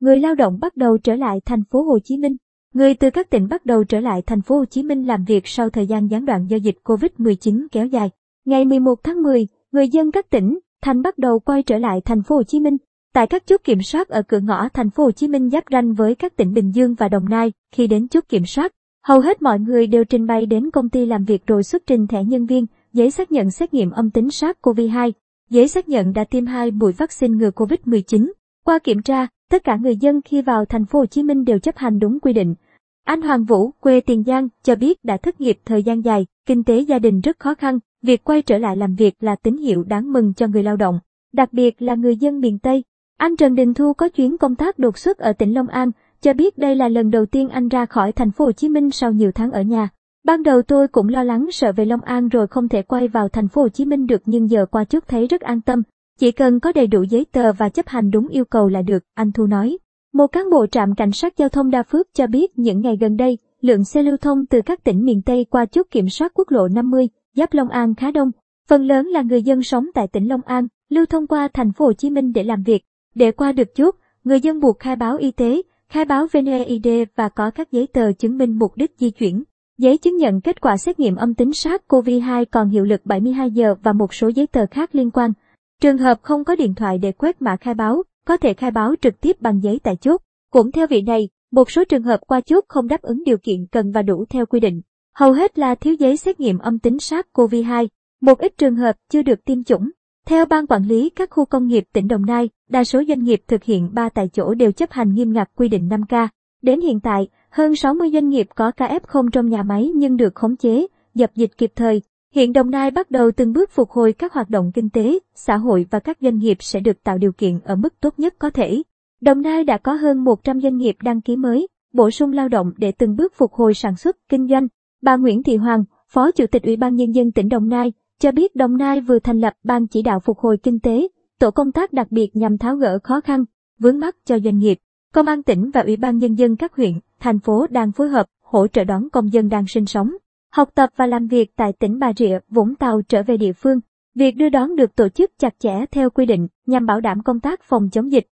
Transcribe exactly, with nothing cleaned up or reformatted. Người lao động bắt đầu trở lại thành phố Hồ Chí Minh. Người từ các tỉnh bắt đầu trở lại thành phố Hồ Chí Minh làm việc sau thời gian gián đoạn do dịch covid mười chín kéo dài. Ngày mười một tháng mười, người dân các tỉnh, thành bắt đầu quay trở lại thành phố Hồ Chí Minh. Tại các chốt kiểm soát ở cửa ngõ thành phố Hồ Chí Minh giáp ranh với các tỉnh Bình Dương và Đồng Nai, khi đến chốt kiểm soát, hầu hết mọi người đều trình bày đến công ty làm việc rồi xuất trình thẻ nhân viên, giấy xác nhận xét nghiệm âm tính SARS-xê o vê hai, giấy xác nhận đã tiêm hai mũi vaccine ngừa covid mười chín. Qua kiểm tra, tất cả người dân khi vào thành phố Hồ Chí Minh đều chấp hành đúng quy định. Anh Hoàng Vũ, quê Tiền Giang, cho biết đã thất nghiệp thời gian dài, kinh tế gia đình rất khó khăn, việc quay trở lại làm việc là tín hiệu đáng mừng cho người lao động, đặc biệt là người dân miền Tây. Anh Trần Đình Thu có chuyến công tác đột xuất ở tỉnh Long An, cho biết đây là lần đầu tiên anh ra khỏi thành phố Hồ Chí Minh sau nhiều tháng ở nhà. Ban đầu tôi cũng lo lắng sợ về Long An rồi không thể quay vào thành phố Hồ Chí Minh được, nhưng giờ qua chốt thấy rất an tâm, chỉ cần có đầy đủ giấy tờ và chấp hành đúng yêu cầu là được, anh Thu nói. Một cán bộ trạm cảnh sát giao thông Đa Phước cho biết những ngày gần đây, lượng xe lưu thông từ các tỉnh miền Tây qua chốt kiểm soát quốc lộ năm mươi, giáp Long An khá đông, phần lớn là người dân sống tại tỉnh Long An, lưu thông qua thành phố Hồ Chí Minh để làm việc. Để qua được chốt, người dân buộc khai báo y tế, khai báo VNeID và có các giấy tờ chứng minh mục đích di chuyển. Giấy chứng nhận kết quả xét nghiệm âm tính SARS-xê o vê hai còn hiệu lực bảy mươi hai giờ và một số giấy tờ khác liên quan. Trường hợp không có điện thoại để quét mã khai báo, có thể khai báo trực tiếp bằng giấy tại chốt. Cũng theo vị này, một số trường hợp qua chốt không đáp ứng điều kiện cần và đủ theo quy định. Hầu hết là thiếu giấy xét nghiệm âm tính SARS-xê o vê hai, một ít trường hợp chưa được tiêm chủng. Theo Ban Quản lý các khu công nghiệp tỉnh Đồng Nai, đa số doanh nghiệp thực hiện ba tại chỗ đều chấp hành nghiêm ngặt quy định năm K. Đến hiện tại, hơn sáu mươi doanh nghiệp có ca ép không trong nhà máy nhưng được khống chế, dập dịch kịp thời. Hiện Đồng Nai bắt đầu từng bước phục hồi các hoạt động kinh tế, xã hội và các doanh nghiệp sẽ được tạo điều kiện ở mức tốt nhất có thể. Đồng Nai đã có hơn một trăm doanh nghiệp đăng ký mới, bổ sung lao động để từng bước phục hồi sản xuất, kinh doanh. Bà Nguyễn Thị Hoàng, Phó Chủ tịch Ủy ban Nhân dân tỉnh Đồng Nai, cho biết Đồng Nai vừa thành lập Ban Chỉ đạo Phục hồi Kinh tế, tổ công tác đặc biệt nhằm tháo gỡ khó khăn, vướng mắc cho doanh nghiệp. Công an tỉnh và Ủy ban Nhân dân các huyện, thành phố đang phối hợp, hỗ trợ đón công dân đang sinh sống, học tập và làm việc tại tỉnh Bà Rịa, Vũng Tàu trở về địa phương. Việc đưa đón được tổ chức chặt chẽ theo quy định nhằm bảo đảm công tác phòng chống dịch.